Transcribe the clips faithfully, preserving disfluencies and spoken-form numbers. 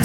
a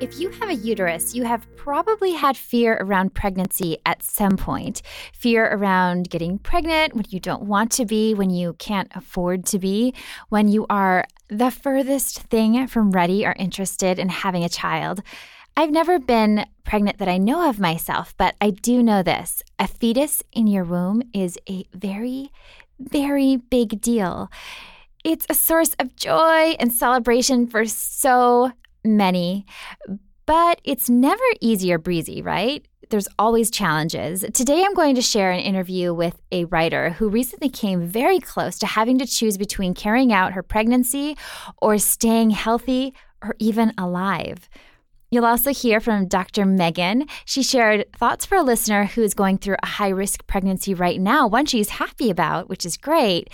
If you have a uterus, you have probably had fear around pregnancy at some point. Fear around getting pregnant, when you don't want to be, when you can't afford to be, when you are the furthest thing from ready or interested in having a child. I've never been pregnant that I know of myself, but I do know this. A fetus in your womb is a very, very big deal. It's a source of joy and celebration for so many, but it's never easy or breezy, right? There's always challenges. Today, I'm going to share an interview with a writer who recently came very close to having to choose between carrying out her pregnancy or staying healthy or even alive. You'll also hear from Doctor Megan. She shared thoughts for a listener who is going through a high-risk pregnancy right now, one she's happy about, which is great,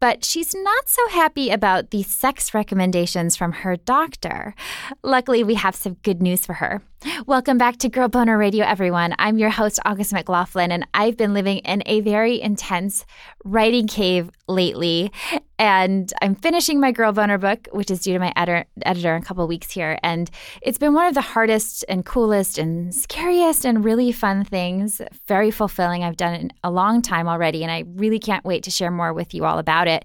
but she's not so happy about the sex recommendations from her doctor. Luckily, we have some good news for her. Welcome back to Girl Boner Radio, everyone. I'm your host, August McLaughlin, and I've been living in a very intense writing cave lately. And I'm finishing my Girl Boner book, which is due to my ed- editor in a couple of weeks here. And it's been one of the hardest and coolest and scariest and really fun things, very fulfilling. I've done it in a long time already, and I really can't wait to share more with you all about it. It,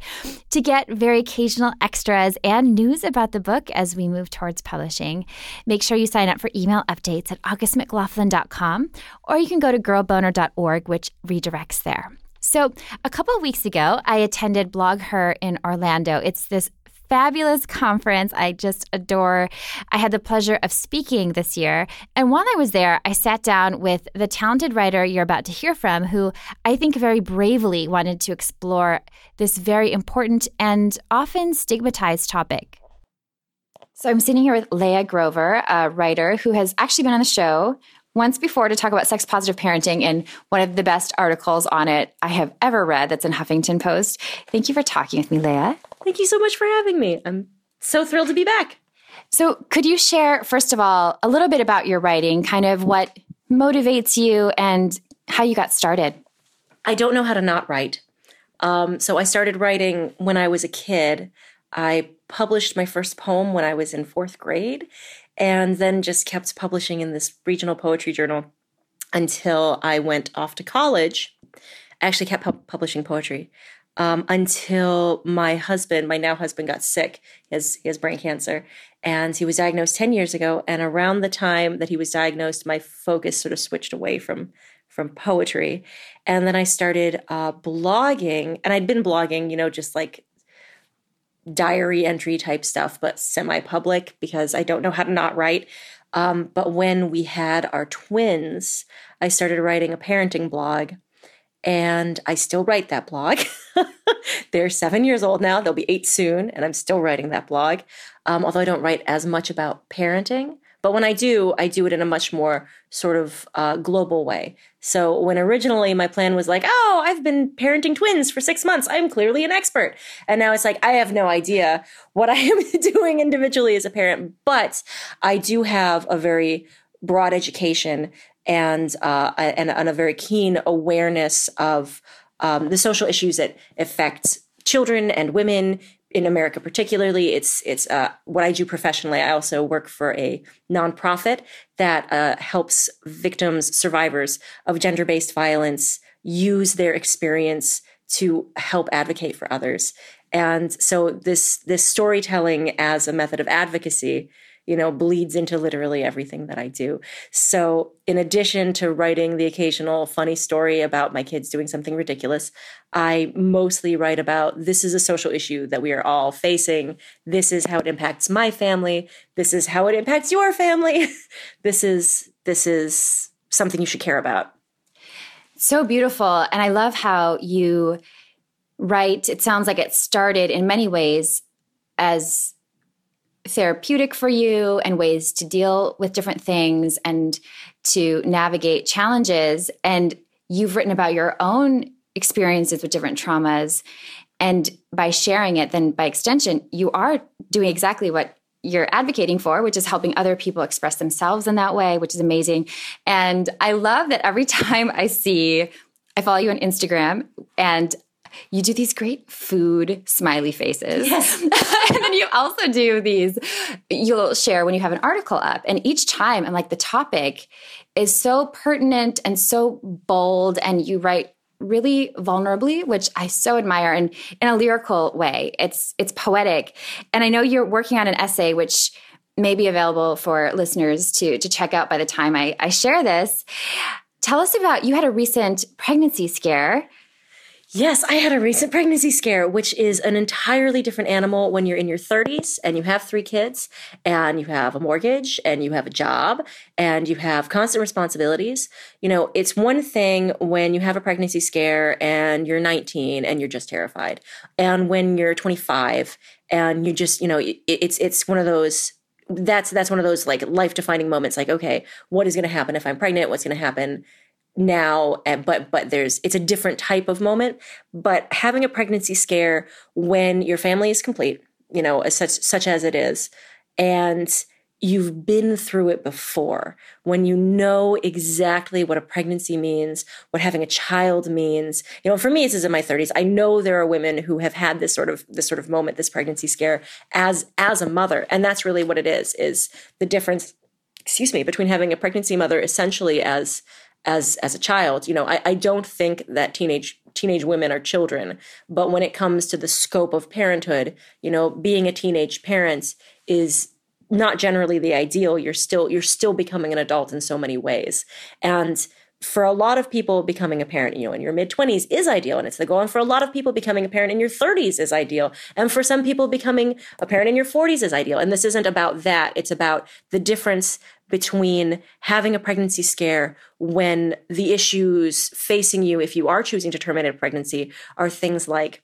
to get very occasional extras and news about the book as we move towards publishing, make sure you sign up for email updates at august mclaughlin dot com, or you can go to girl boner dot org, which redirects there. So a couple of weeks ago, I attended Blog Her in Orlando. It's this fabulous conference I just adore. I had the pleasure of speaking this year. And while I was there, I sat down with the talented writer you're about to hear from, who I think very bravely wanted to explore this very important and often stigmatized topic. So I'm sitting here with Leah Grover, a writer who has actually been on the show once before to talk about sex-positive parenting and one of the best articles on it I have ever read that's in Huffington Post. Thank you for talking with me, Leah. Thank you so much for having me. I'm so thrilled to be back. So could you share, first of all, a little bit about your writing, kind of what motivates you and how you got started? I don't know how to not write. Um, so I started writing when I was a kid. I published my first poem when I was in fourth grade, and then just kept publishing in this regional poetry journal until I went off to college. I actually kept pu- publishing poetry um, until my husband, my now husband, got sick. He has, he has brain cancer, and he was diagnosed ten years ago. And around the time that he was diagnosed, my focus sort of switched away from from poetry. And then I started uh, blogging, and I'd been blogging, you know, just like diary entry type stuff, but semi-public because I don't know how to not write. Um, but when we had our twins, I started writing a parenting blog, and I still write that blog. They're seven years old now. They'll be eight soon, and I'm still writing that blog, um, although I don't write as much about parenting. But when I do, I do it in a much more sort of uh, global way. So when originally my plan was like, oh, I've been parenting twins for six months. I'm clearly an expert. And now it's like, I have no idea what I am doing individually as a parent. But I do have a very broad education and uh, and, and a very keen awareness of um, the social issues that affect children and women in America, particularly. It's it's uh, what I do professionally. I also work for a nonprofit that uh, helps victims, survivors of gender-based violence, use their experience to help advocate for others. And so this this storytelling as a method of advocacy, you know, bleeds into literally everything that I do. So in addition to writing the occasional funny story about my kids doing something ridiculous, I mostly write about this is a social issue that we are all facing. This is how it impacts my family. This is how it impacts your family. This is this is something you should care about. So beautiful. And I love how you write. It sounds like it started in many ways as therapeutic for you and ways to deal with different things and to navigate challenges. And you've written about your own experiences with different traumas. And by sharing it, then by extension, you are doing exactly what you're advocating for, which is helping other people express themselves in that way, which is amazing. And I love that every time I see, I follow you on Instagram and you do these great food smiley faces. Yes. And then you also do these, you'll share when you have an article up. And each time I'm like, the topic is so pertinent and so bold, and you write really vulnerably, which I so admire, and in a lyrical way. It's it's poetic. And I know you're working on an essay, which may be available for listeners to, to check out by the time I, I share this. Tell us about, you had a recent pregnancy scare. Yes, I had a recent pregnancy scare, which is an entirely different animal when you're in your thirties and you have three kids and you have a mortgage and you have a job and you have constant responsibilities. You know, it's one thing when you have a pregnancy scare and you're nineteen and you're just terrified. And when you're twenty-five and you just, you know, it, it's it's one of those that's that's one of those like life-defining moments, like, okay, what is going to happen if I'm pregnant? What's going to happen now? But but there's it's a different type of moment. But having a pregnancy scare when your family is complete, you know, as such such as it is, and you've been through it before, when you know exactly what a pregnancy means, what having a child means. You know, for me, this is in my thirties. I know there are women who have had this sort of this sort of moment, this pregnancy scare as as a mother, and that's really what it is. Is the difference, excuse me, between having a pregnancy mother essentially as as as a child. You know, I, I don't think that teenage teenage women are children, but when it comes to the scope of parenthood, you know, being a teenage parent is not generally the ideal. You're still you're still becoming an adult in so many ways. And for a lot of people, becoming a parent, you know, in your mid-twenties is ideal, and it's the goal. And for a lot of people, becoming a parent in your thirties is ideal. And for some people, becoming a parent in your forties is ideal. And this isn't about that. It's about the difference between having a pregnancy scare when the issues facing you, if you are choosing to terminate a pregnancy, are things like,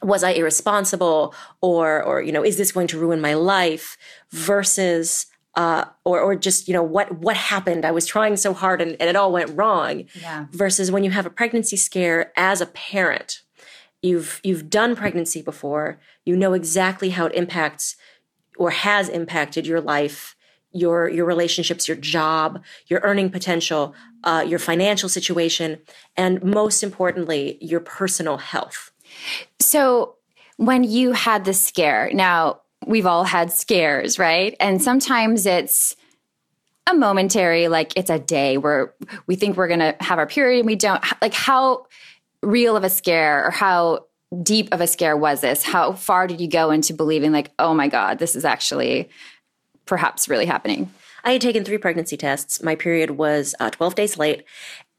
was I irresponsible? Or, or you know, is this going to ruin my life? Versus... Uh, or, or just, you know, what, what happened? I was trying so hard and, and it all went wrong. Yeah. Versus when you have a pregnancy scare as a parent, you've, you've done pregnancy before, you know exactly how it impacts or has impacted your life, your, your relationships, your job, your earning potential, uh, your financial situation, and most importantly, your personal health. So when you had the scare, now, we've all had scares, right? And sometimes it's a momentary, like it's a day where we think we're going to have our period and we don't. Like, how real of a scare or how deep of a scare was this? How far did you go into believing like, oh my God, this is actually perhaps really happening? I had taken three pregnancy tests. My period was uh, twelve days late.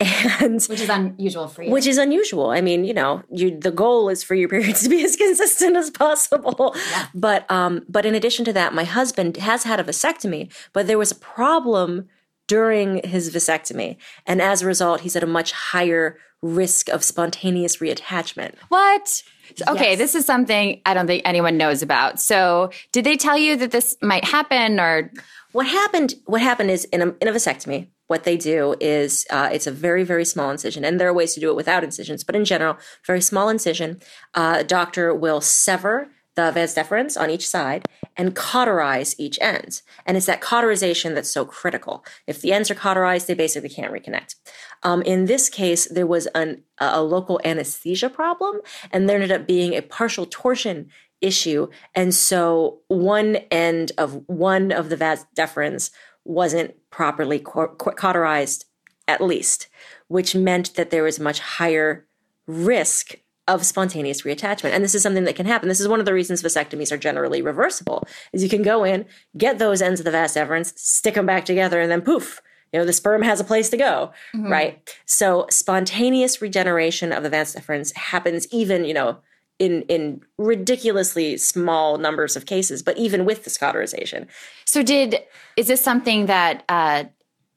And which is unusual for you. Which is unusual. I mean, you know, you, the goal is for your periods to be as consistent as possible. Yeah. But um, but in addition to that, my husband has had a vasectomy, but there was a problem during his vasectomy. And as a result, he's at a much higher risk of spontaneous reattachment. What? Okay, yes. This is something I don't think anyone knows about. So did they tell you that this might happen or... What happened What happened is in a, in a vasectomy, what they do is uh, it's a very, very small incision. And there are ways to do it without incisions. But in general, very small incision. Uh, a doctor will sever the vas deferens on each side and cauterize each end. And it's that cauterization that's so critical. If the ends are cauterized, they basically can't reconnect. Um, in this case, there was an, a local anesthesia problem, and there ended up being a partial torsion issue. And so one end of one of the vas deferens wasn't properly ca- cauterized, at least, which meant that there was much higher risk of spontaneous reattachment. And this is something that can happen. This is one of the reasons vasectomies are generally reversible, is you can go in, get those ends of the vas deferens, stick them back together, and then poof, you know, the sperm has a place to go, mm-hmm. right? So spontaneous regeneration of the vas deferens happens even, you know, in in ridiculously small numbers of cases, but even with this cauterization. So did, is this something that, uh,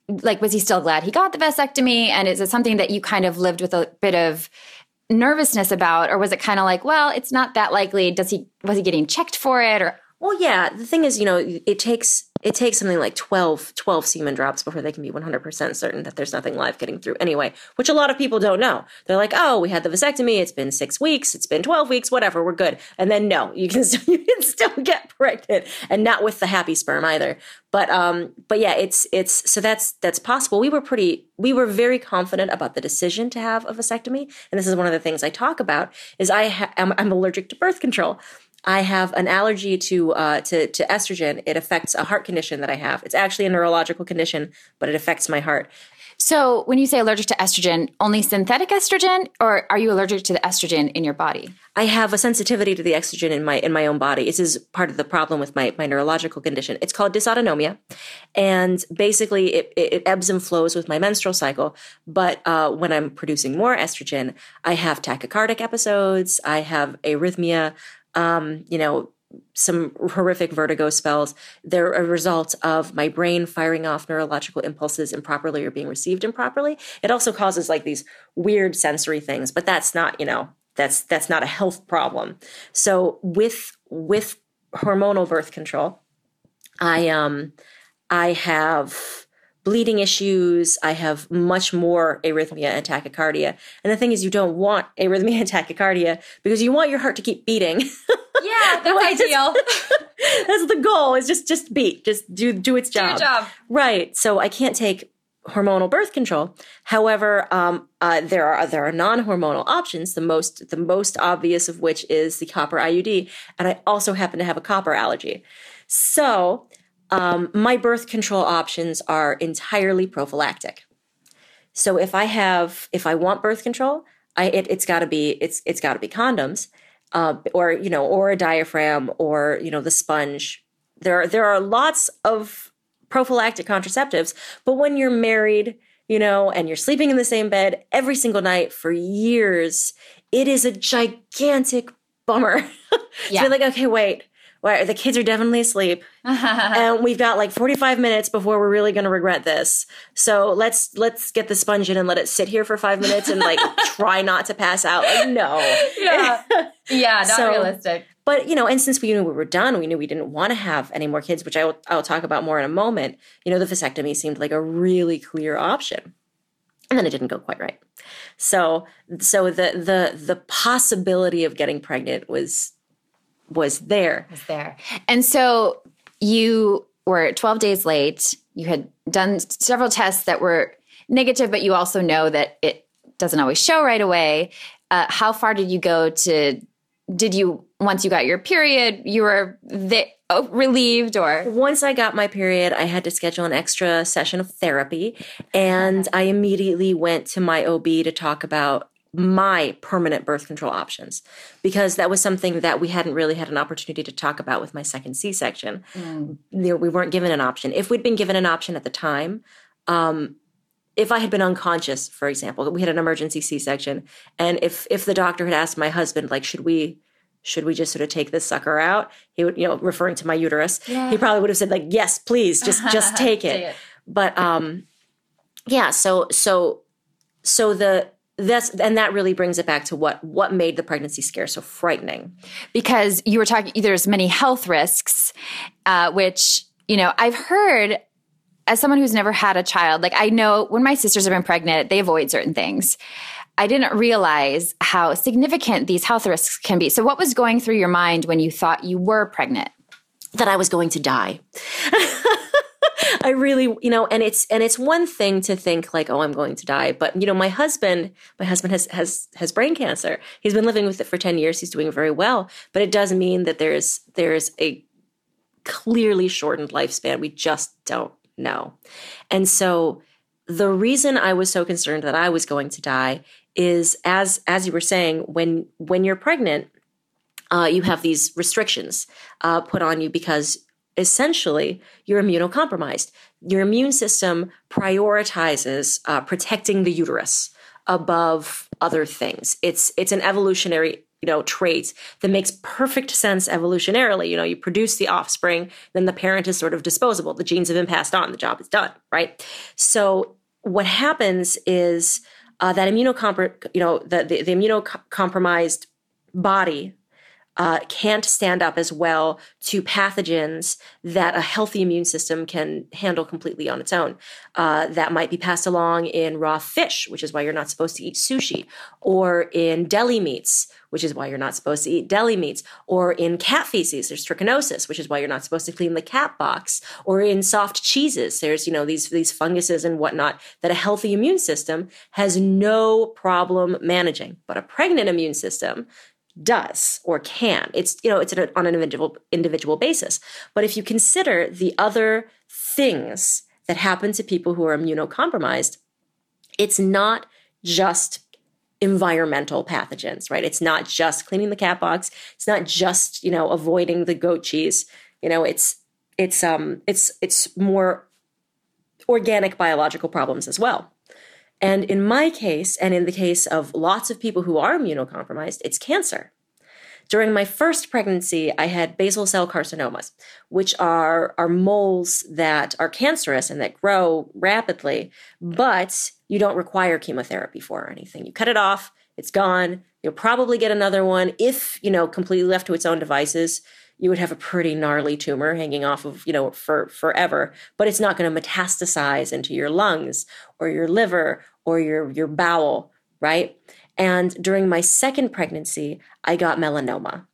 like, was he still glad he got the vasectomy? And is it something that you kind of lived with a bit of nervousness about? Or was it kind of like, well, it's not that likely. Does he, was he getting checked for it? Or Well, yeah, the thing is, you know, it takes it takes something like twelve, twelve semen drops before they can be one hundred percent certain that there's nothing live getting through anyway, which a lot of people don't know. They're like, oh, we had the vasectomy. It's been six weeks. It's been twelve weeks, whatever. We're good. And then no, you can still, you can still get pregnant, and not with the happy sperm either. But um, but yeah, it's it's so that's that's possible. We were pretty we were very confident about the decision to have a vasectomy. And this is one of the things I talk about is I ha- I'm, I'm allergic to birth control. I have an allergy to, uh, to to estrogen. It affects a heart condition that I have. It's actually a neurological condition, but it affects my heart. So when you say allergic to estrogen, only synthetic estrogen, or are you allergic to the estrogen in your body? I have a sensitivity to the estrogen in my in my own body. This is part of the problem with my, my neurological condition. It's called dysautonomia. And basically, it, it ebbs and flows with my menstrual cycle. But uh, when I'm producing more estrogen, I have tachycardic episodes. I have arrhythmia. Um, you know, some horrific vertigo spells. They're a result of my brain firing off neurological impulses improperly or being received improperly. It also causes like these weird sensory things, but that's not, you know, that's that's not a health problem. So with with hormonal birth control, I um I have bleeding issues. I have much more arrhythmia and tachycardia. And the thing is, you don't want arrhythmia and tachycardia because you want your heart to keep beating. Yeah, that's right? Ideal. That's the goal, is just just beat. Just do do its job. Do your job. Right. So I can't take hormonal birth control. However, um, uh, there are there are non-hormonal options, the most the most obvious of which is the copper I U D. And I also happen to have a copper allergy. So Um, my birth control options are entirely prophylactic. So if I have, if I want birth control, I, it, it's got to be, it's it's got to be condoms, uh, or you know, or a diaphragm, or you know, the sponge. There are, there are lots of prophylactic contraceptives, but when you're married, you know, and you're sleeping in the same bed every single night for years, it is a gigantic bummer. Yeah. So you're like, okay, wait. Where the kids are definitely asleep, and we've got like forty-five minutes before we're really going to regret this. So let's let's get the sponge in and let it sit here for five minutes and like try not to pass out. Like, no, yeah, yeah, not so realistic. But you know, and since we knew we were done, we knew we didn't want to have any more kids, which I will I'll talk about more in a moment. You know, the vasectomy seemed like a really clear option, and then it didn't go quite right. So so the the the possibility of getting pregnant was. was there. Was there. And so you were twelve days late. You had done several tests that were negative, but you also know that it doesn't always show right away. Uh, how far did you go to, did you, once you got your period, you were the, oh, relieved or? Once I got my period, I had to schedule an extra session of therapy. And I immediately went to my O B to talk about my permanent birth control options, because that was something that we hadn't really had an opportunity to talk about with my second C-section. Mm. You know, we weren't given an option. If we'd been given an option at the time, um, if I had been unconscious, for example, we had an emergency C-section. And if, if the doctor had asked my husband, like, should we, should we just sort of take this sucker out? He would, you know, referring to my uterus, yeah. He probably would have said like, yes, please just, just take it. it. But, um, yeah. So, so, so the, That's, and that really brings it back to what what made the pregnancy scare so frightening. Because you were talking, there's many health risks, uh, which, you know, I've heard as someone who's never had a child, like I know when my sisters have been pregnant, they avoid certain things. I didn't realize how significant these health risks can be. So what was going through your mind when you thought you were pregnant? That I was going to die. I really, you know, and it's, and it's one thing to think like, oh, I'm going to die. But, you know, my husband, my husband has, has, has brain cancer. He's been living with it for ten years. He's doing very well, but it does mean that there's, there's a clearly shortened lifespan. We just don't know. And so the reason I was so concerned that I was going to die is as, as you were saying, when, when you're pregnant, uh, you have these restrictions, uh, put on you because essentially, you're immunocompromised. Your immune system prioritizes uh, protecting the uterus above other things. It's it's an evolutionary, you know, trait that makes perfect sense evolutionarily. You know, you produce the offspring, then the parent is sort of disposable. The genes have been passed on. The job is done, right? So what happens is uh, that immunocompr- you know, the, the, the immunocompromised body uh, can't stand up as well to pathogens that a healthy immune system can handle completely on its own. Uh, that might be passed along in raw fish, which is why you're not supposed to eat sushi, or in deli meats, which is why you're not supposed to eat deli meats, or in cat feces, there's trichinosis, which is why you're not supposed to clean the cat box, or in soft cheeses, there's, you know, these, these funguses and whatnot that a healthy immune system has no problem managing, but a pregnant immune system does or can. It's, you know, it's an, on an individual, individual basis. But if you consider the other things that happen to people who are immunocompromised, it's not just environmental pathogens, right? It's not just cleaning the cat box. It's not just, you know, avoiding the goat cheese. You know, it's, it's, um, it's, it's more organic biological problems as well. And in my case, and in the case of lots of people who are immunocompromised, it's cancer. During my first pregnancy, I had basal cell carcinomas, which are, are moles that are cancerous and that grow rapidly, but you don't require chemotherapy for or anything. You cut it off, it's gone. You'll probably get another one. If, you know, completely left to its own devices, you would have a pretty gnarly tumor hanging off of, you know, for forever, but it's not going to metastasize into your lungs or your liver or your, your bowel, right? And during my second pregnancy, I got melanoma.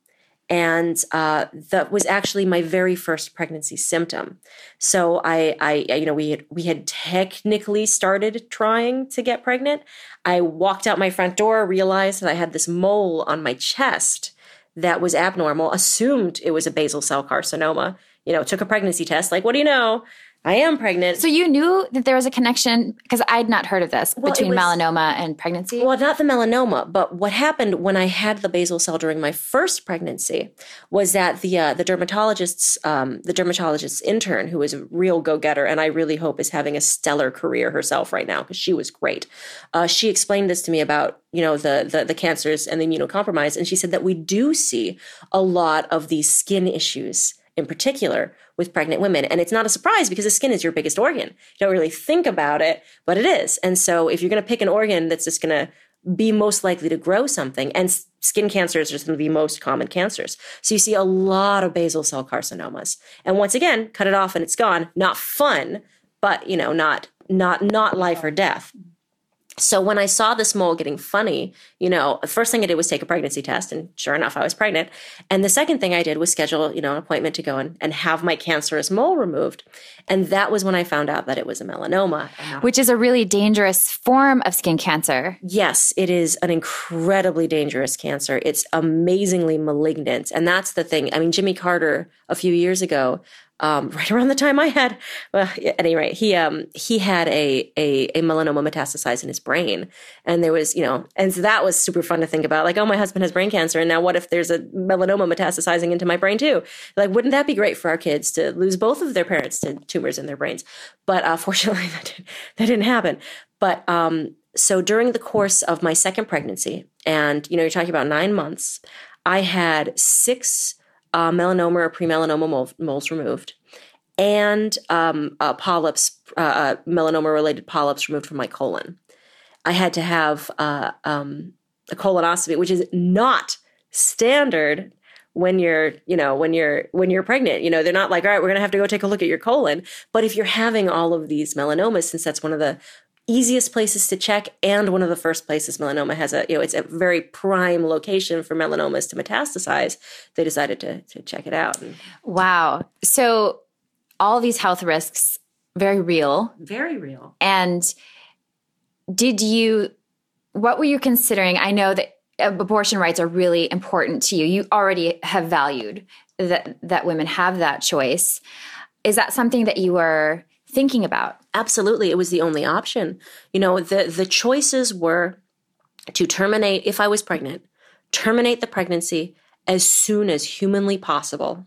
And uh, that was actually my very first pregnancy symptom. So I, I, you know, we had we had technically started trying to get pregnant. I walked out my front door, realized that I had this mole on my chest that was abnormal, assumed it was a basal cell carcinoma, you know, took a pregnancy test. Like, what do you know? I am pregnant. So you knew that there was a connection, because I'd not heard of this, well, between was, melanoma and pregnancy? Well, not the melanoma, but what happened when I had the basal cell during my first pregnancy was that the uh, the dermatologist's um, the dermatologist's intern, who is a real go-getter and I really hope is having a stellar career herself right now, because she was great. Uh, she explained this to me about, you know, the, the the cancers and the immunocompromised, and she said that we do see a lot of these skin issues in particular with pregnant women. And it's not a surprise, because the skin is your biggest organ. You don't really think about it, but it is. And so if you're going to pick an organ that's just going to be most likely to grow something, and skin cancers are some of the most common cancers. So you see a lot of basal cell carcinomas. And once again, cut it off and it's gone. Not fun, but, you know, not, not, not life or death. So when I saw this mole getting funny, you know, the first thing I did was take a pregnancy test, and sure enough, I was pregnant. And the second thing I did was schedule, you know, an appointment to go and, and have my cancerous mole removed. And that was when I found out that it was a melanoma. Which is a really dangerous form of skin cancer. Yes, it is an incredibly dangerous cancer. It's amazingly malignant. And that's the thing. I mean, Jimmy Carter, a few years ago, Um, right around the time I had, well, at any rate, he um, he had a, a a melanoma metastasized in his brain, and there was, you know, and so that was super fun to think about. Like, oh, my husband has brain cancer, and now what if there's a melanoma metastasizing into my brain too? Like, wouldn't that be great for our kids to lose both of their parents to tumors in their brains? But uh, fortunately, that didn't, that didn't happen. But um, so during the course of my second pregnancy, and you know, you're talking about nine months, I had six Uh, melanoma or pre-melanoma mol- moles removed, and um, uh, polyps, uh, uh, melanoma-related polyps removed from my colon. I had to have uh, um, a colonoscopy, which is not standard when you're, you know, when you're when you're pregnant. You know, they're not like, all right, we're going to have to go take a look at your colon. But if you're having all of these melanomas, since that's one of the easiest places to check, and one of the first places melanoma has a, you know, it's a very prime location for melanomas to metastasize, they decided to to check it out. And wow. So all these health risks, very real. Very real. And did you, what were you considering? I know that abortion rights are really important to you. You already have valued that, that women have that choice. Is that something that you were thinking about? Absolutely. It was the only option. You know, the, the choices were to terminate, if I was pregnant, terminate the pregnancy as soon as humanly possible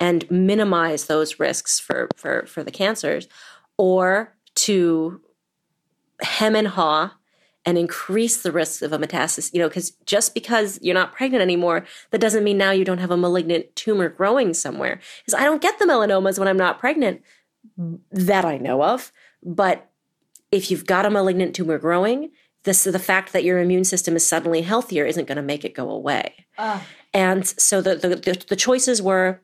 and minimize those risks for, for, for the cancers, or to hem and haw and increase the risks of a metastasis, you know, because just because you're not pregnant anymore, that doesn't mean now you don't have a malignant tumor growing somewhere. Because I don't get the melanomas when I'm not pregnant, that I know of. But if you've got a malignant tumor growing, this, the fact that your immune system is suddenly healthier isn't going to make it go away. Uh. And so the, the the the choices were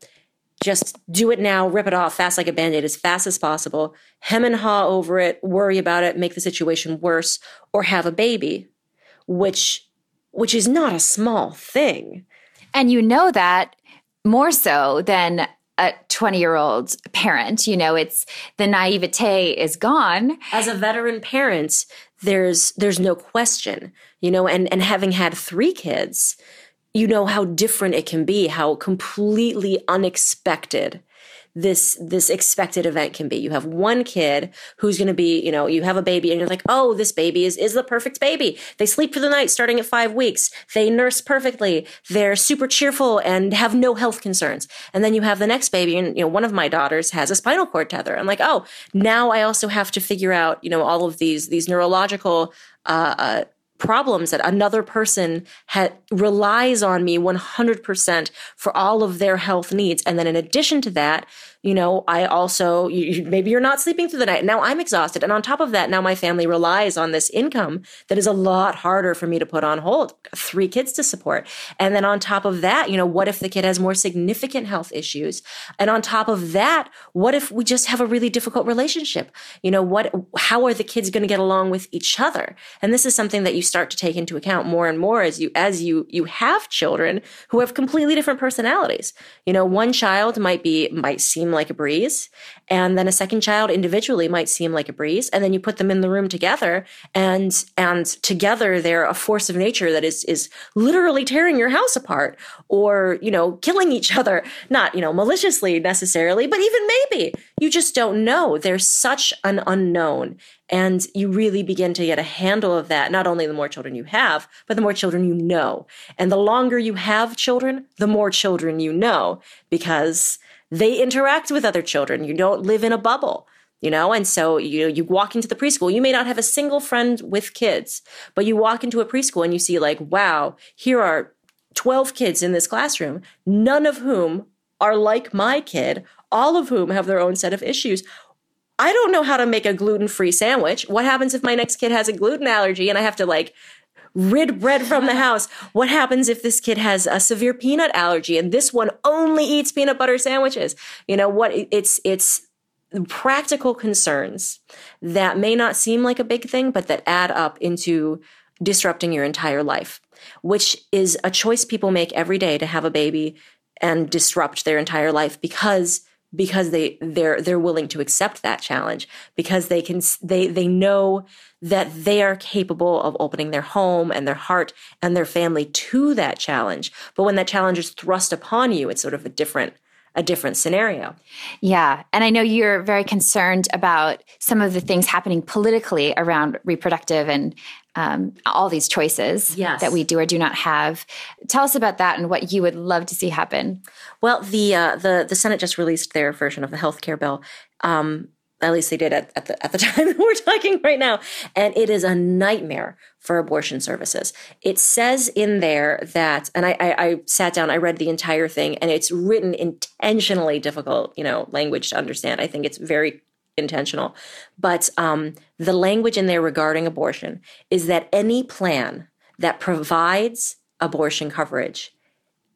just do it now, rip it off fast like a Band-Aid as fast as possible, hem and haw over it, worry about it, make the situation worse, or have a baby, which which is not a small thing. And you know that more so than a twenty-year-old parent. You know, it's the naivete is gone. As a veteran parent, there's there's no question, you know, and, and having had three kids, you know how different it can be, how completely unexpected this this expected event can be. You have one kid who's going to be, you know, you have a baby and you're like, oh, this baby is is the perfect baby. They sleep for the night starting at five weeks. They nurse perfectly. They're super cheerful and have no health concerns. And then you have the next baby and, you know, one of my daughters has a spinal cord tether. I'm like, oh, now I also have to figure out, you know, all of these, these neurological uh, uh problems that another person ha- relies on me one hundred percent for all of their health needs. And then in addition to that, you know, I also, you, maybe you're not sleeping through the night. Now I'm exhausted. And on top of that, now my family relies on this income that is a lot harder for me to put on hold, three kids to support. And then on top of that, you know, what if the kid has more significant health issues? And on top of that, what if we just have a really difficult relationship? You know, what, how are the kids going to get along with each other? And this is something that you start to take into account more and more as you, as you, you have children who have completely different personalities. You know, one child might be, might seem like a breeze. And then a second child individually might seem like a breeze. And then you put them in the room together and, and together they're a force of nature that is, is literally tearing your house apart or, you know, killing each other, not, you know, maliciously necessarily, but even maybe you just don't know. There's such an unknown. And you really begin to get a handle of that, not only the more children you have, but the more children you know. And the longer you have children, the more children you know, because they interact with other children. You don't live in a bubble, you know? And so, you know, you walk into the preschool, you may not have a single friend with kids, but you walk into a preschool and you see like, wow, here are twelve kids in this classroom, none of whom are like my kid, all of whom have their own set of issues. I don't know how to make a gluten-free sandwich. What happens if my next kid has a gluten allergy and I have to like rid bread from the house? What happens if this kid has a severe peanut allergy and this one only eats peanut butter sandwiches? You know what? It's it's practical concerns that may not seem like a big thing, but that add up into disrupting your entire life, which is a choice people make every day to have a baby and disrupt their entire life because because they they're they're willing to accept that challenge, because they can they they know that they are capable of opening their home and their heart and their family to that challenge. But when that challenge is thrust upon you, it's sort of a different a different scenario. Yeah. And I know you're very concerned about some of the things happening politically around reproductive and um, all these choices yes. that we do or do not have. Tell us about that and what you would love to see happen. Well, the uh, the, the Senate just released their version of the health care bill. Um, at least they did at, at, the, at the time that we're talking right now. And it is a nightmare for abortion services. It says in there that, and I, I, I sat down, I read the entire thing, and it's written intentionally difficult, you know, language to understand. I think it's very intentional. But um, the language in there regarding abortion is that any plan that provides abortion coverage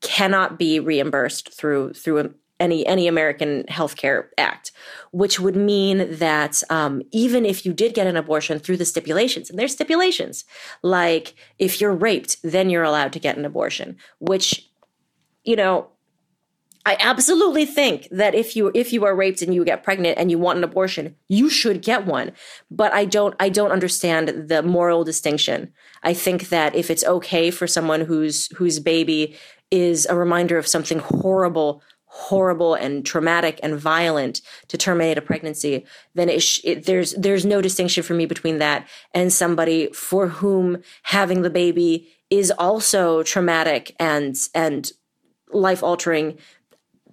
cannot be reimbursed through through a, any any American Healthcare Act, which would mean that um, even if you did get an abortion through the stipulations, and there's stipulations, like if you're raped, then you're allowed to get an abortion, which, you know, I absolutely think that if you if you are raped and you get pregnant and you want an abortion, you should get one. But I don't I don't understand the moral distinction. I think that if it's okay for someone whose whose baby is a reminder of something horrible, horrible and traumatic and violent to terminate a pregnancy, then it sh- it, there's there's no distinction for me between that and somebody for whom having the baby is also traumatic and and life altering.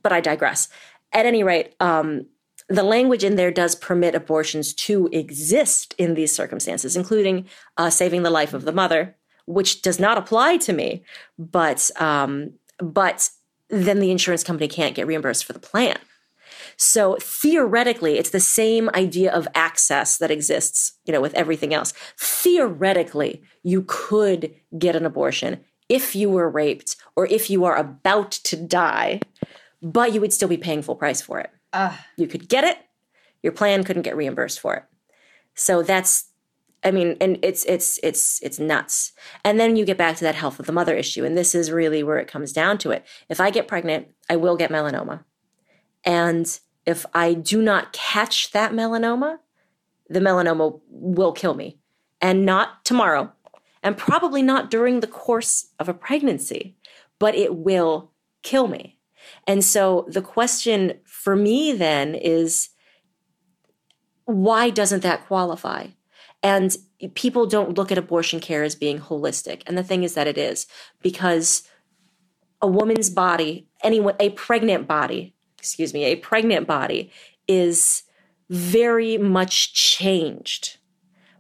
But I digress. At any rate, um, the language in there does permit abortions to exist in these circumstances, including uh, saving the life of the mother, which does not apply to me. But um, but then the insurance company can't get reimbursed for the plan. So theoretically, it's the same idea of access that exists, you know, with everything else. Theoretically, you could get an abortion if you were raped or if you are about to die, but you would still be paying full price for it. Uh. You could get it. Your plan couldn't get reimbursed for it. So that's, I mean, and it's, it's, it's, it's nuts. And then you get back to that health of the mother issue. And this is really where it comes down to it. If I get pregnant, I will get melanoma. And if I do not catch that melanoma, the melanoma will kill me, and not tomorrow, and probably not during the course of a pregnancy, but it will kill me. And so the question for me then is, why doesn't that qualify? And people don't look at abortion care as being holistic. And the thing is that it is, because a woman's body, anyone, a pregnant body, excuse me, a pregnant body is very much changed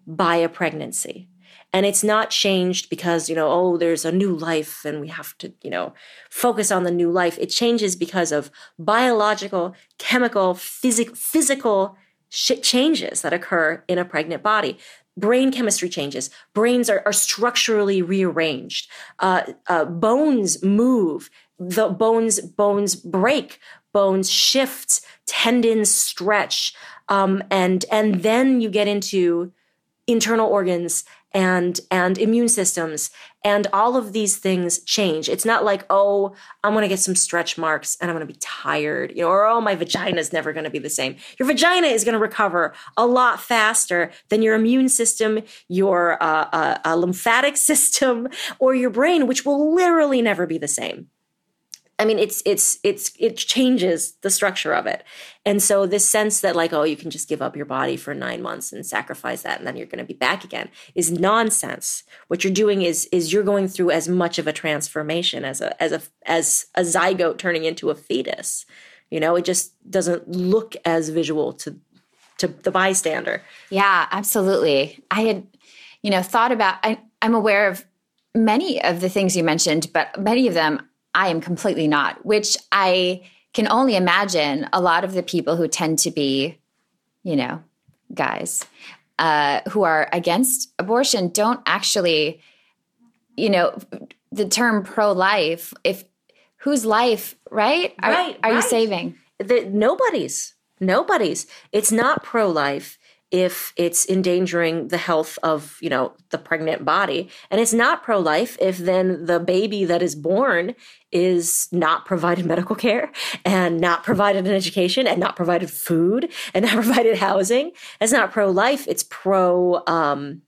by a pregnancy. And it's not changed because, you know, oh, there's a new life and we have to, you know, focus on the new life. It changes because of biological, chemical, phys- physical shit changes that occur in a pregnant body. Brain chemistry changes. Brains are, are structurally rearranged. Uh, uh, bones move. The bones, bones break. Bones shift. Tendons stretch. Um, and, and then you get into internal organs and, and immune systems. And all of these things change. It's not like, oh, I'm going to get some stretch marks and I'm going to be tired, you know, or, oh, my vagina is never going to be the same. Your vagina is going to recover a lot faster than your immune system, your uh, uh, uh, lymphatic system, or your brain, which will literally never be the same. I mean, it's it's it's it changes the structure of it. And so this sense that, like, oh, you can just give up your body for nine months and sacrifice that and then you're going to be back again is nonsense. What you're doing is is you're going through as much of a transformation as a as a as a zygote turning into a fetus. You know, it just doesn't look as visual to to the bystander. Yeah, absolutely. I had, you know, thought about I, I'm aware of many of the things you mentioned, but many of them I am completely not, which I can only imagine a lot of the people who tend to be, you know, guys uh, who are against abortion don't actually, you know, the term pro-life, if whose life, right? Are, right, are right. you saving? The, nobody's, nobody's. It's not pro-life if it's endangering the health of, you know, the pregnant body. And it's not pro-life if then the baby that is born is not provided medical care and not provided an education and not provided food and not provided housing. It's not pro-life. It's pro, um,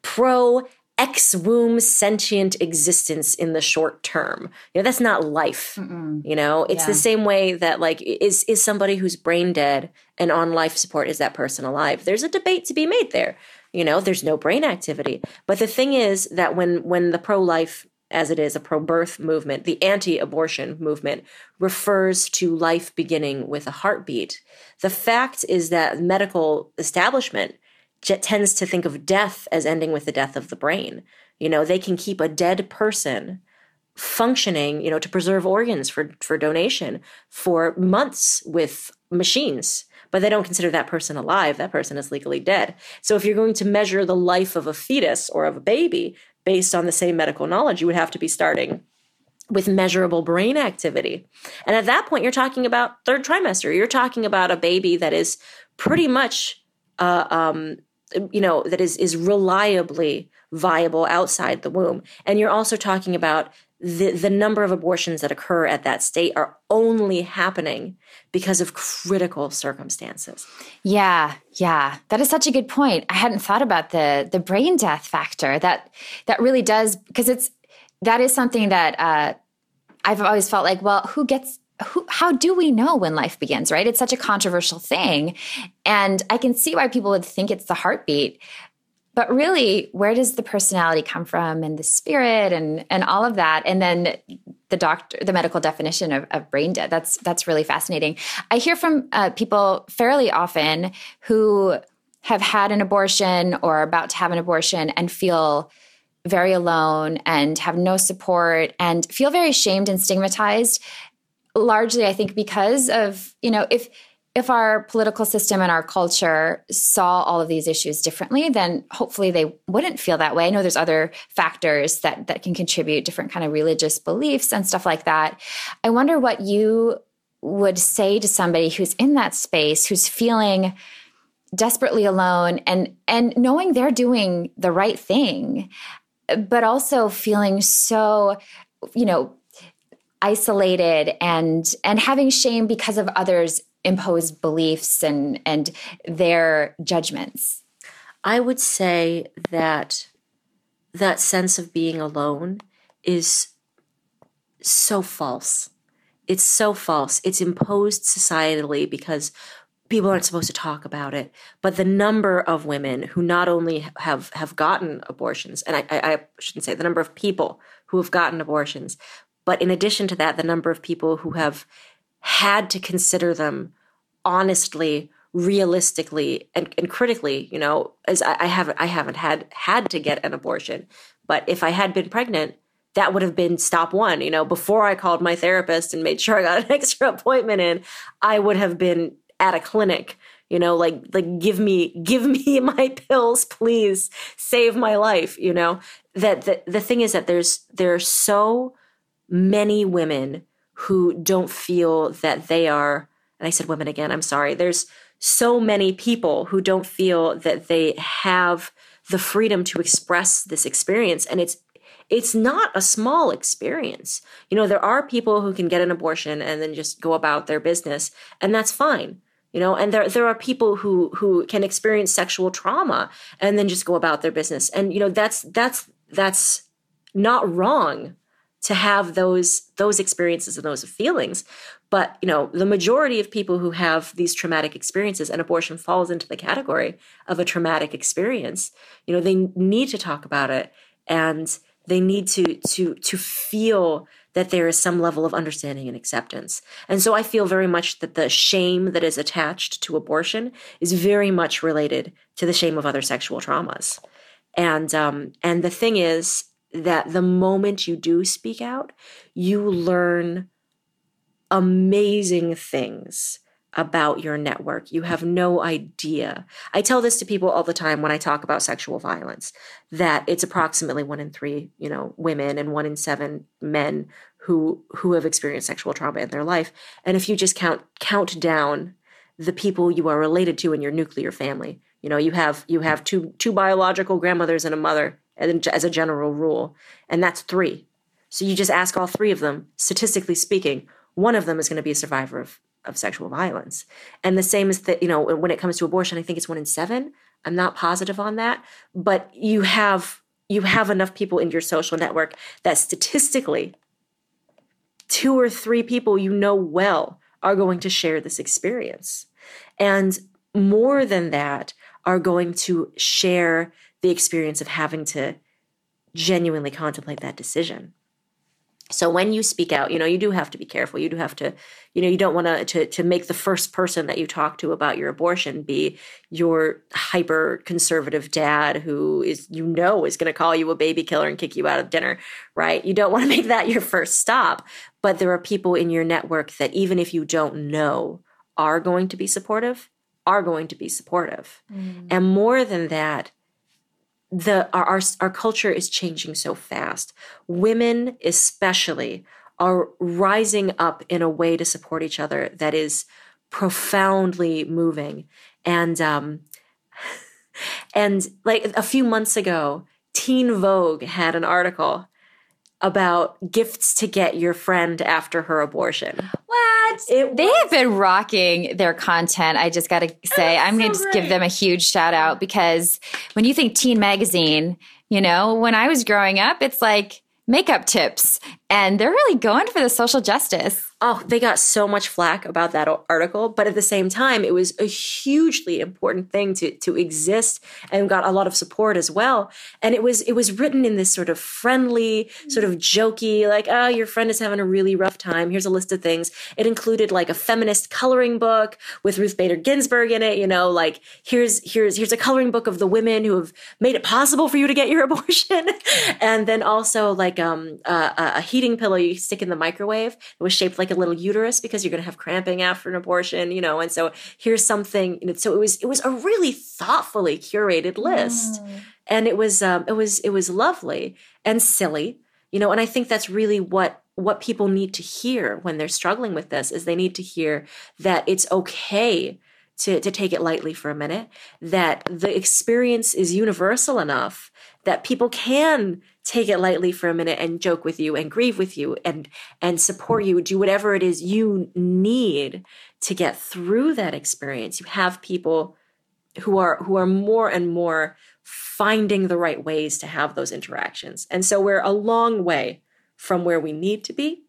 pro ex-womb sentient existence in the short term. You know, that's not life. Mm-mm. You know, it's yeah. the same way that, like, is is somebody who's brain dead and on life support, is that person alive? There's a debate to be made there. You know, there's no brain activity. But the thing is that when when the pro-life, as it is a pro-birth movement, the anti-abortion movement refers to life beginning with a heartbeat, the fact is that medical establishment tends to think of death as ending with the death of the brain. You know, they can keep a dead person functioning, you know, to preserve organs for, for donation for months with machines, but they don't consider that person alive. That person is legally dead. So if you're going to measure the life of a fetus or of a baby based on the same medical knowledge, you would have to be starting with measurable brain activity. And at that point, you're talking about third trimester. You're talking about a baby that is pretty much, uh, um, you know, that is, is reliably viable outside the womb. And you're also talking about the, the number of abortions that occur at that state are only happening because of critical circumstances. Yeah. Yeah. That is such a good point. I hadn't thought about the, the brain death factor that, that really does, because it's, that is something that, uh, I've always felt like, well, who gets, Who, how do we know when life begins, right? It's such a controversial thing. And I can see why people would think it's the heartbeat. But really, where does the personality come from and the spirit and and all of that? And then the doctor, the medical definition of, of brain dead, that's, that's really fascinating. I hear from uh, people fairly often who have had an abortion or are about to have an abortion and feel very alone and have no support and feel very shamed and stigmatized largely, I think, because of, you know, if if our political system and our culture saw all of these issues differently, then hopefully they wouldn't feel that way. I know there's other factors that that can contribute, different kind of religious beliefs and stuff like that. I wonder what you would say to somebody who's in that space, who's feeling desperately alone and and knowing they're doing the right thing, but also feeling so, you know, isolated and and having shame because of others' imposed beliefs and and their judgments. I would say that that sense of being alone is so false. It's so false. It's imposed societally because people aren't supposed to talk about it. But the number of women who not only have, have gotten abortions, and I, I, I shouldn't say the number of people who have gotten abortions, but in addition to that, the number of people who have had to consider them honestly, realistically, and, and critically, you know, as I, I haven't I haven't had had to get an abortion. But if I had been pregnant, that would have been stop one, you know, before I called my therapist and made sure I got an extra appointment in, I would have been at a clinic, you know, like like give me give me my pills, please save my life, you know. That the, the thing is that there's there are so many women who don't feel that they are, and I said women again, I'm sorry, there's so many people who don't feel that they have the freedom to express this experience. And it's it's not a small experience. You know, there are people who can get an abortion and then just go about their business, and that's fine. You know, and there there are people who who can experience sexual trauma and then just go about their business. And, you know, that's that's that's not wrong to have those those experiences and those feelings. But, you know, the majority of people who have these traumatic experiences, and abortion falls into the category of a traumatic experience, you know, they need to talk about it, and they need to to to feel that there is some level of understanding and acceptance. And so I feel very much that the shame that is attached to abortion is very much related to the shame of other sexual traumas. And um, and the thing is that the moment you do speak out, you learn amazing things about your network. You have no idea. I tell this to people all the time when I talk about sexual violence, that it's approximately one in three, you know, women and one in seven men who who have experienced sexual trauma in their life. And if you just count count down the people you are related to in your nuclear family, you know, you have you have two two biological grandmothers and a mother, and as a general rule, and that's three. So you just ask all three of them, statistically speaking, one of them is going to be a survivor of of sexual violence. And the same is that, you know, when it comes to abortion, I think it's one in seven. I'm not positive on that, but you have, you have enough people in your social network that statistically two or three people, you know, well, are going to share this experience. And more than that, are going to share the experience of having to genuinely contemplate that decision. So when you speak out, you know, you do have to be careful. You do have to, you know, you don't want to to make the first person that you talk to about your abortion be your hyper conservative dad who is, you know, is going to call you a baby killer and kick you out of dinner, right? You don't want to make that your first stop. But there are people in your network that, even if you don't know, are going to be supportive, are going to be supportive. Mm. And more than that, The our, our our culture is changing so fast. Women especially are rising up in a way to support each other that is profoundly moving. And um, and like a few months ago, Teen Vogue had an article about gifts to get your friend after her abortion. What? It they was- have been rocking their content. I just got to say, I'm so going to just give them a huge shout out, because when you think teen magazine, you know, when I was growing up, it's like makeup tips, and they're really going for the social justice. Oh, they got so much flack about that article, but at the same time, it was a hugely important thing to to exist, and got a lot of support as well. And it was it was written in this sort of friendly, sort of jokey, like, oh, your friend is having a really rough time, here's a list of things. It included like a feminist coloring book with Ruth Bader Ginsburg in it, you know, like here's here's here's a coloring book of the women who have made it possible for you to get your abortion, and then also like um uh, a heat heating pillow you stick in the microwave. It was shaped like a little uterus because you're going to have cramping after an abortion, you know, and so here's something. You know, so it was it was a really thoughtfully curated list. Mm. And it was um, it was it was lovely and silly, you know, and I think that's really what what people need to hear when they're struggling with this is they need to hear that it's okay to, to take it lightly for a minute, that the experience is universal enough that people can take it lightly for a minute and joke with you and grieve with you and, and support you, do whatever it is you need to get through that experience. You have people who are, who are more and more finding the right ways to have those interactions. And so we're a long way from where we need to be,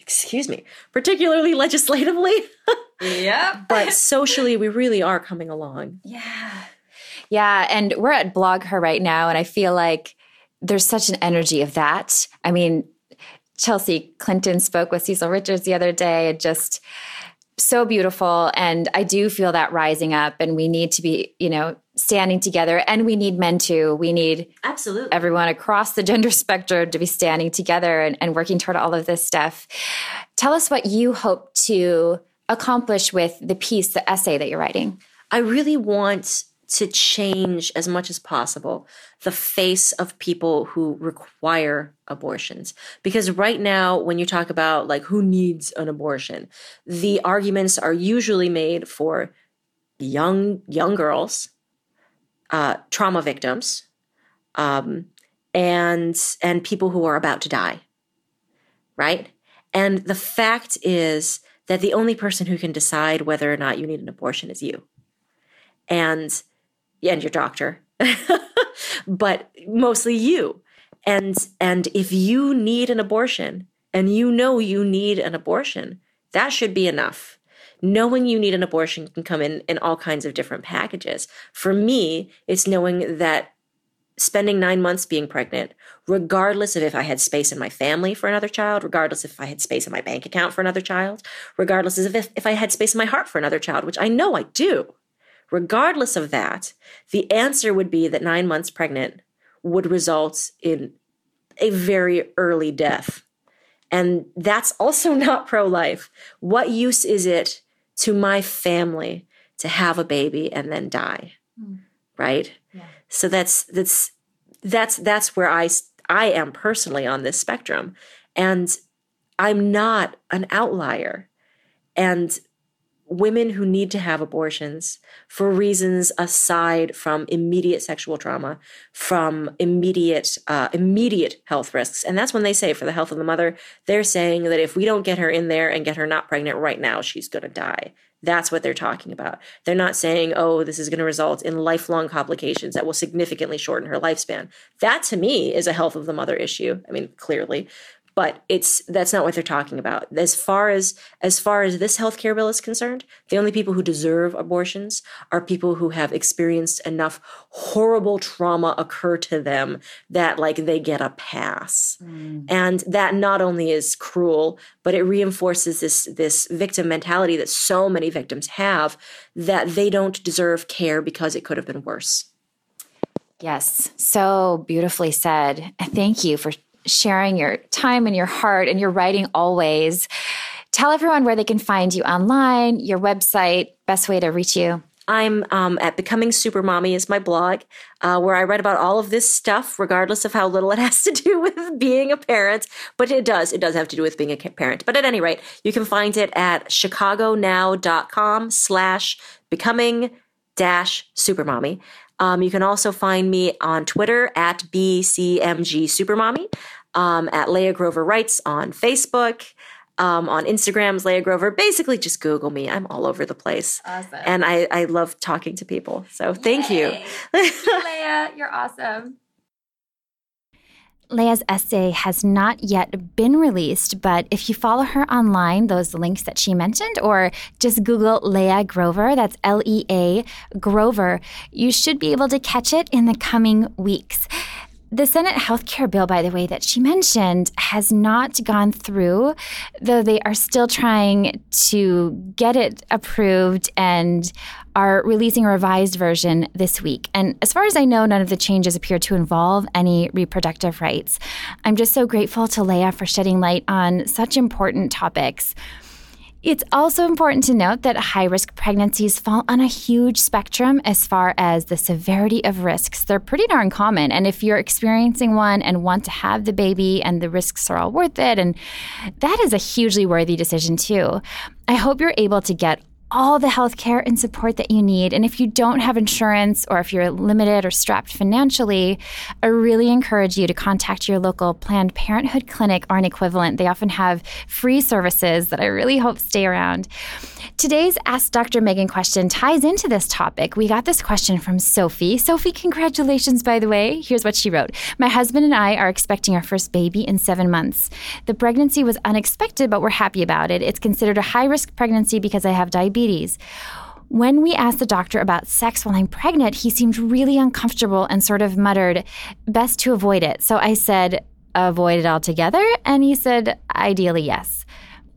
excuse me, particularly legislatively. Yeah. But socially, we really are coming along. Yeah. Yeah. And we're at Blog Her right now. And I feel like there's such an energy of that. I mean, Chelsea Clinton spoke with Cecil Richards the other day. It just so beautiful. And I do feel that rising up, and we need to be, you know, standing together, and we need men too. We need absolutely everyone across the gender spectrum to be standing together and, and working toward all of this stuff. Tell us what you hope to accomplish with the piece, the essay that you're writing. I really want to change as much as possible the face of people who require abortions. Because right now, when you talk about like who needs an abortion, the arguments are usually made for young, young girls, uh, trauma victims, um, and, and people who are about to die. Right. And the fact is that the only person who can decide whether or not you need an abortion is you and, and your doctor, but mostly you. And, and if you need an abortion and you know you need an abortion, that should be enough. Knowing you need an abortion can come in in all kinds of different packages. For me, it's knowing that spending nine months being pregnant, regardless of if I had space in my family for another child, regardless if I had space in my bank account for another child, regardless of if, if I had space in my heart for another child, which I know I do. Regardless of that, the answer would be that nine months pregnant would result in a very early death. And that's also not pro-life. What use is it to my family to have a baby and then die? Mm. Right? Yeah. So that's that's that's that's where I I am personally on this spectrum. And I'm not an outlier. And women who need to have abortions for reasons aside from immediate sexual trauma, from immediate uh, immediate health risks. And that's when they say for the health of the mother, they're saying that if we don't get her in there and get her not pregnant right now, she's going to die. That's what they're talking about. They're not saying, oh, this is going to result in lifelong complications that will significantly shorten her lifespan. That to me is a health of the mother issue. I mean, clearly. But it's that's not what they're talking about. As far as as far as this healthcare bill is concerned, the only people who deserve abortions are people who have experienced enough horrible trauma occur to them that like they get a pass. Mm. And that not only is cruel, but it reinforces this this victim mentality that so many victims have, that they don't deserve care because it could have been worse. Yes. So beautifully said. Thank you for sharing your time and your heart and your writing always. Tell everyone where they can find you online, your website, best way to reach you. I'm um, at Becoming Super Mommy is my blog, uh, where I write about all of this stuff, regardless of how little it has to do with being a parent. But it does. It does have to do with being a parent. But at any rate, you can find it at chicagonow.com slash becoming dash super mommy. Um, you can also find me on Twitter at B C M G Supermommy, um, at Leah Grover Writes on Facebook, um, on Instagram's Leah Grover. Basically, just Google me. I'm all over the place. Awesome. And I, I love talking to people. So thank Yay. you. Thank you, Leah. You're awesome. Leah's essay has not yet been released, but if you follow her online, those links that she mentioned, or just Google Leah Grover, that's L E A Grover, you should be able to catch it in the coming weeks. The Senate health care bill, by the way, that she mentioned has not gone through, though they are still trying to get it approved and are releasing a revised version this week. And as far as I know, none of the changes appear to involve any reproductive rights. I'm just so grateful to Leah for shedding light on such important topics. It's also important to note that high-risk pregnancies fall on a huge spectrum as far as the severity of risks. They're pretty darn common. And if you're experiencing one and want to have the baby and the risks are all worth it, and that is a hugely worthy decision too. I hope you're able to get all the health care and support that you need. And if you don't have insurance or if you're limited or strapped financially, I really encourage you to contact your local Planned Parenthood clinic or an equivalent. They often have free services that I really hope stay around. Today's Ask Doctor Megan question ties into this topic. We got this question from Sophie. Sophie, congratulations, by the way. Here's what she wrote. My husband and I are expecting our first baby in seven months. The pregnancy was unexpected, but we're happy about it. It's considered a high-risk pregnancy because I have diabetes. When we asked the doctor about sex while I'm pregnant, he seemed really uncomfortable and sort of muttered, best to avoid it. So I said, avoid it altogether? And he said, ideally, yes.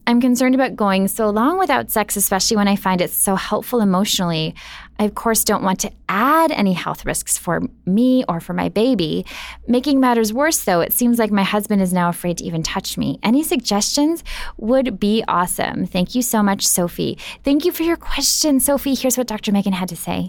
I'm concerned about going so long without sex, especially when I find it so helpful emotionally. I, of course, don't want to add any health risks for me or for my baby. Making matters worse, though, it seems like my husband is now afraid to even touch me. Any suggestions would be awesome. Thank you so much, Sophie. Thank you for your question, Sophie. Here's what Doctor Megan had to say.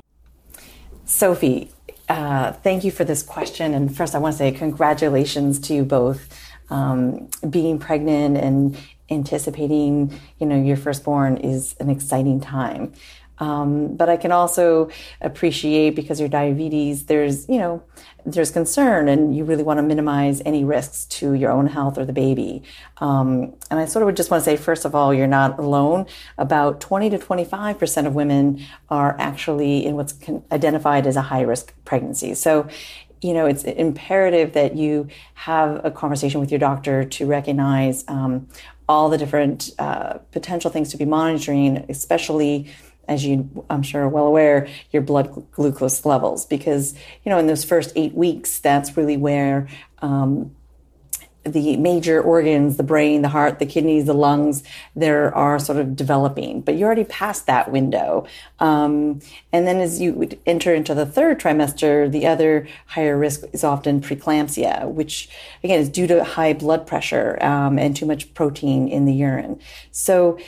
Sophie, uh, thank you for this question. And first, I want to say congratulations to you both. Um, being pregnant and anticipating, you know, your firstborn is an exciting time. Um, but I can also appreciate, because your diabetes, there's, you know, there's concern, and you really want to minimize any risks to your own health or the baby. Um, and I sort of would just want to say, first of all, you're not alone. About twenty to twenty-five percent of women are actually in what's con- identified as a high-risk pregnancy. So, you know, it's imperative that you have a conversation with your doctor to recognize um, all the different uh, potential things to be monitoring, especially, as you, I'm sure, are well aware, your blood glucose levels. Because, you know, in those first eight weeks, that's really where um, the major organs, the brain, the heart, the kidneys, the lungs, there are sort of developing. But you're already past that window. Um, and then as you would enter into the third trimester, the other higher risk is often preeclampsia, which, again, is due to high blood pressure um, and too much protein in the urine. So,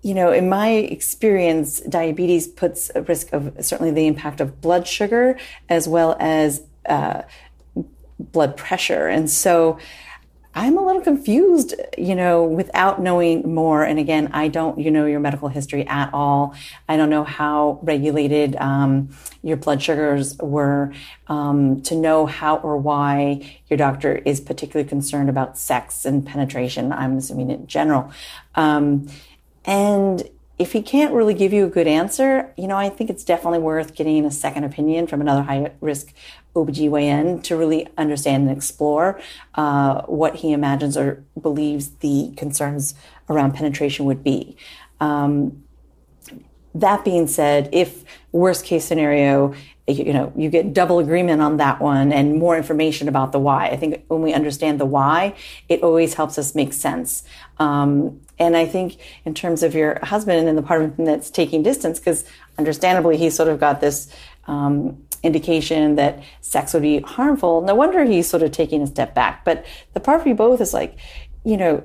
you know, in my experience, diabetes puts a risk of certainly the impact of blood sugar as well as uh, blood pressure. And so I'm a little confused, you know, without knowing more. And again, I don't, you know, your medical history at all. I don't know how regulated um, your blood sugars were um, to know how or why your doctor is particularly concerned about sex and penetration, I'm assuming in general. Um, and if he can't really give you a good answer, you know, I think it's definitely worth getting a second opinion from another high-risk O B G Y N to really understand and explore uh, what he imagines or believes the concerns around penetration would be. Um, that being said, if worst case scenario, you know, you get double agreement on that one and more information about the why. I think when we understand the why, it always helps us make sense. Um, and I think in terms of your husband and the part of him that's taking distance, because understandably, he sort of got this um, indication that sex would be harmful. No wonder he's sort of taking a step back. But the part for you both is like, you know,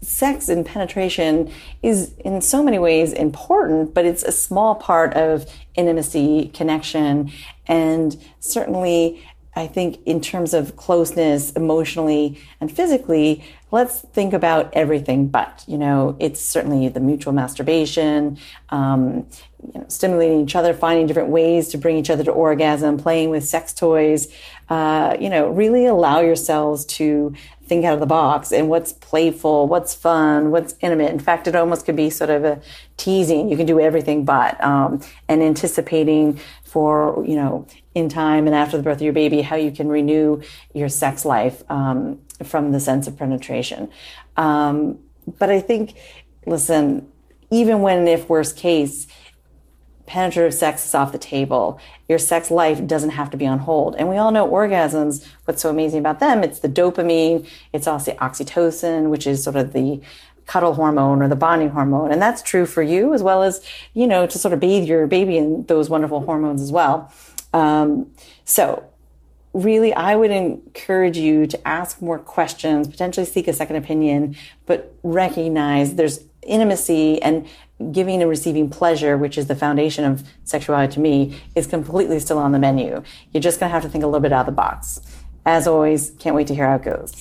sex and penetration is in so many ways important, but it's a small part of intimacy, connection, and certainly I think in terms of closeness emotionally and physically, let's think about everything but, you know, it's certainly the mutual masturbation, um, you know, stimulating each other, finding different ways to bring each other to orgasm, playing with sex toys, uh, you know, really allow yourselves to think out of the box and what's playful, what's fun, what's intimate. In fact, it almost could be sort of a teasing. You can do everything but, um, and anticipating for, you know, in time and after the birth of your baby, how you can renew your sex life um, from the sense of penetration. Um, but I think, listen, even when, if worst case, penetrative sex is off the table. Your sex life doesn't have to be on hold. And we all know orgasms, what's so amazing about them, it's the dopamine, it's also oxytocin, which is sort of the cuddle hormone or the bonding hormone. And that's true for you as well as, you know, to sort of bathe your baby in those wonderful hormones as well. Um, so really, I would encourage you to ask more questions, potentially seek a second opinion, but recognize there's intimacy and giving and receiving pleasure, which is the foundation of sexuality to me, is completely still on the menu. You're just going to have to think a little bit out of the box. As always, can't wait to hear how it goes.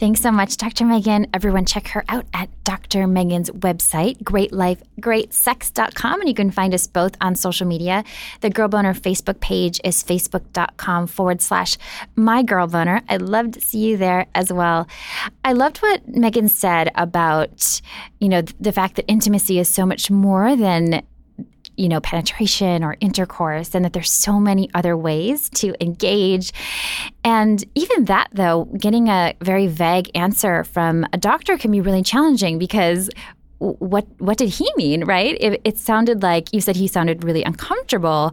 Thanks so much, Doctor Megan. Everyone check her out at Doctor Megan's website, great life great sex dot com, and you can find us both on social media. The Girl Boner Facebook page is facebook.com forward slash my Girl Boner. I'd love to see you there as well. I loved what Megan said about, you know, the fact that intimacy is so much more than, you know, penetration or intercourse, and that there's so many other ways to engage. And even that, though, getting a very vague answer from a doctor can be really challenging, because what what did he mean, right? It, it sounded like, you said he sounded really uncomfortable.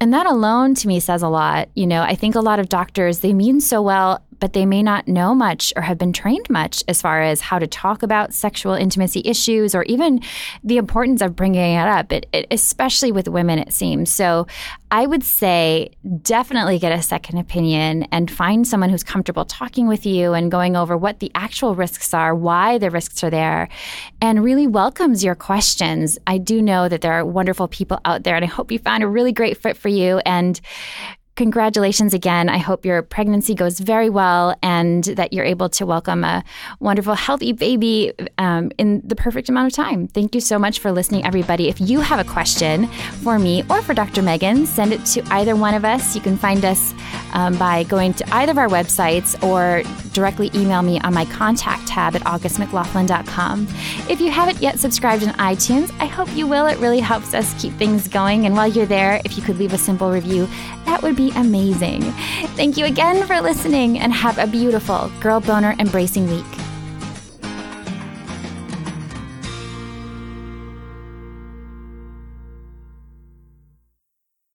And that alone to me says a lot. You know, I think a lot of doctors, they mean so well, but they may not know much or have been trained much as far as how to talk about sexual intimacy issues, or even the importance of bringing it up, it, it, especially with women, it seems. So I would say definitely get a second opinion and find someone who's comfortable talking with you and going over what the actual risks are, why the risks are there, and really welcomes your questions. I do know that there are wonderful people out there, and I hope you found a really great fit for you. And congratulations again. I hope your pregnancy goes very well and that you're able to welcome a wonderful, healthy baby um, in the perfect amount of time. Thank you so much for listening, everybody. If you have a question for me or for Doctor Megan, send it to either one of us. You can find us um, by going to either of our websites or directly email me on my contact tab at august mclaughlin dot com. If you haven't yet subscribed on iTunes, I hope you will. It really helps us keep things going. And while you're there, if you could leave a simple review, that would be amazing. Thank you again for listening, and have a beautiful Girl Boner Embracing Week.